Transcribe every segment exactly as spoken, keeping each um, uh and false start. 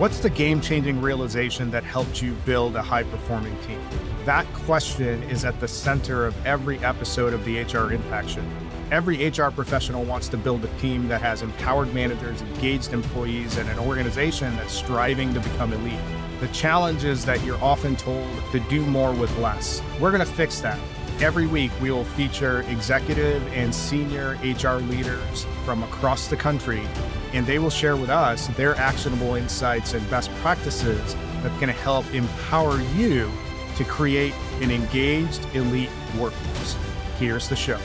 What's the game-changing realization that helped you build a high-performing team? That question is at the center of every episode of the H R Impact Show. Every H R professional wants to build a team that has empowered managers, engaged employees, and an organization that's striving to become elite. The challenge is that you're often told to do more with less. We're going to fix that. Every week, we will feature executive and senior H R leaders from across the country, and they will share with us their actionable insights and best practices that can help empower you to create an engaged, elite workforce. Here's the show.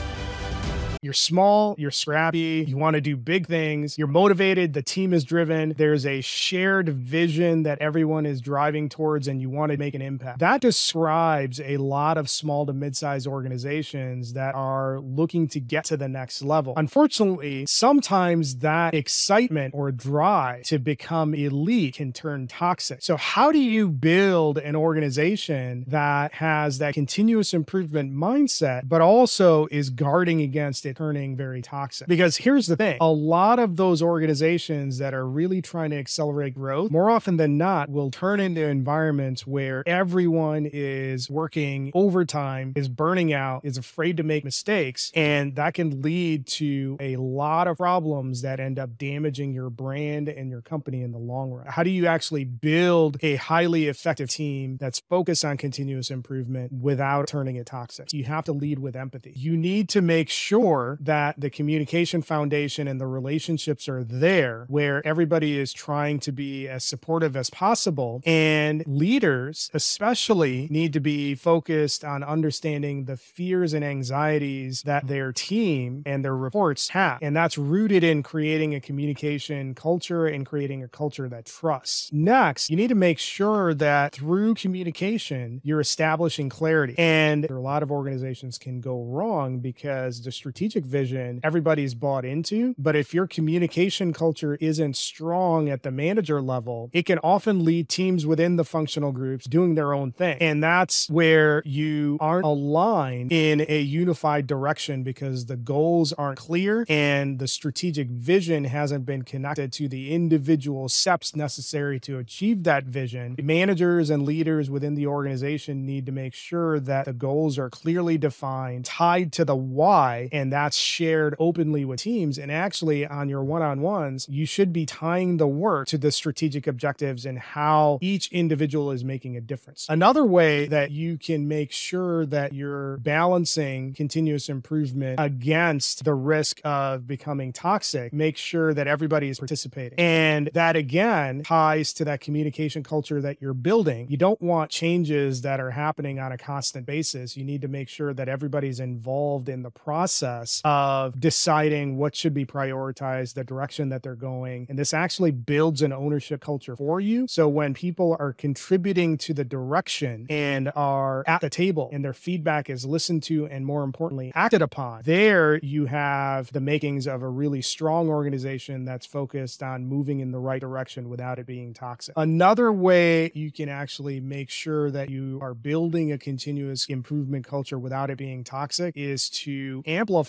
You're small, you're scrappy, you want to do big things, you're motivated, the team is driven, there's a shared vision that everyone is driving towards and you want to make an impact. That describes a lot of small to mid-sized organizations that are looking to get to the next level. Unfortunately, sometimes that excitement or drive to become elite can turn toxic. So how do you build an organization that has that continuous improvement mindset, but also is guarding against it turning very toxic? Because here's the thing, a lot of those organizations that are really trying to accelerate growth, more often than not, will turn into environments where everyone is working overtime, is burning out, is afraid to make mistakes, and that can lead to a lot of problems that end up damaging your brand and your company in the long run. How do you actually build a highly effective team that's focused on continuous improvement without turning it toxic? You have to lead with empathy. You need to make sure that the communication foundation and the relationships are there where everybody is trying to be as supportive as possible. And leaders especially need to be focused on understanding the fears and anxieties that their team and their reports have. And that's rooted in creating a communication culture and creating a culture that trusts. Next, you need to make sure that through communication, you're establishing clarity. And there are a lot of organizations can go wrong because the strategic strategic vision everybody's bought into, but if your communication culture isn't strong at the manager level, it can often lead teams within the functional groups doing their own thing. And that's where you aren't aligned in a unified direction because the goals aren't clear and the strategic vision hasn't been connected to the individual steps necessary to achieve that vision. Managers and leaders within the organization need to make sure that the goals are clearly defined, tied to the why, and And that's shared openly with teams. And actually on your one-on-ones, you should be tying the work to the strategic objectives and how each individual is making a difference. Another way that you can make sure that you're balancing continuous improvement against the risk of becoming toxic, make sure that everybody is participating. And that again ties to that communication culture that you're building. You don't want changes that are happening on a constant basis. You need to make sure that everybody's involved in the process of deciding what should be prioritized, the direction that they're going. And this actually builds an ownership culture for you. So when people are contributing to the direction and are at the table and their feedback is listened to and, more importantly, acted upon, there you have the makings of a really strong organization that's focused on moving in the right direction without it being toxic. Another way you can actually make sure that you are building a continuous improvement culture without it being toxic is to amplify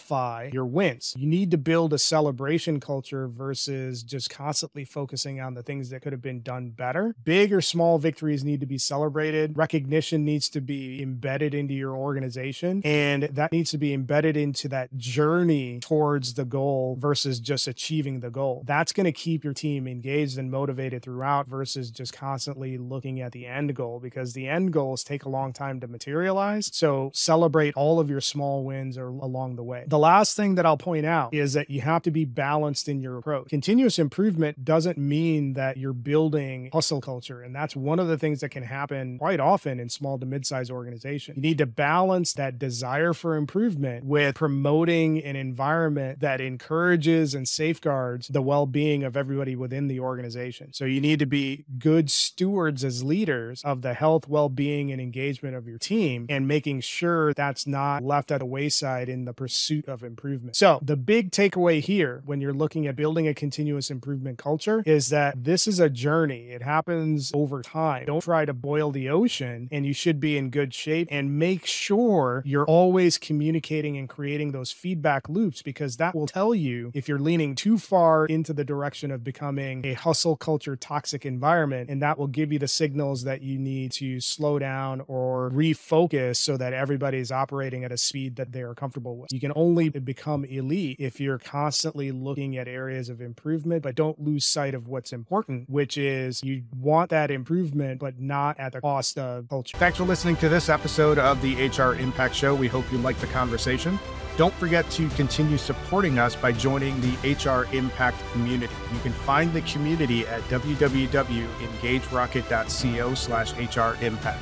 your wins. You need to build a celebration culture versus just constantly focusing on the things that could have been done better. Big or small victories need to be celebrated. Recognition needs to be embedded into your organization, and that needs to be embedded into that journey towards the goal versus just achieving the goal. That's going to keep your team engaged and motivated throughout versus just constantly looking at the end goal, because the end goals take a long time to materialize. So celebrate all of your small wins or along the way. The last thing that I'll point out is that you have to be balanced in your approach. Continuous improvement doesn't mean that you're building hustle culture. And that's one of the things that can happen quite often in small to mid-sized organizations. You need to balance that desire for improvement with promoting an environment that encourages and safeguards the well-being of everybody within the organization. So you need to be good stewards as leaders of the health, well-being, and engagement of your team, and making sure that's not left at the wayside in the pursuit rate of improvement. So the big takeaway here when you're looking at building a continuous improvement culture is that this is a journey. It happens over time. Don't try to boil the ocean, and you should be in good shape, and make sure you're always communicating and creating those feedback loops, because that will tell you if you're leaning too far into the direction of becoming a hustle culture toxic environment, and that will give you the signals that you need to slow down or refocus so that everybody's operating at a speed that they are comfortable with. You can only become elite if you're constantly looking at areas of improvement, but don't lose sight of what's important, which is you want that improvement, but not at the cost of culture. Thanks for listening to this episode of the H R Impact Show. We hope you liked the conversation. Don't forget to continue supporting us by joining the H R Impact community. You can find the community at w w w dot engage rocket dot co slash H R Impact.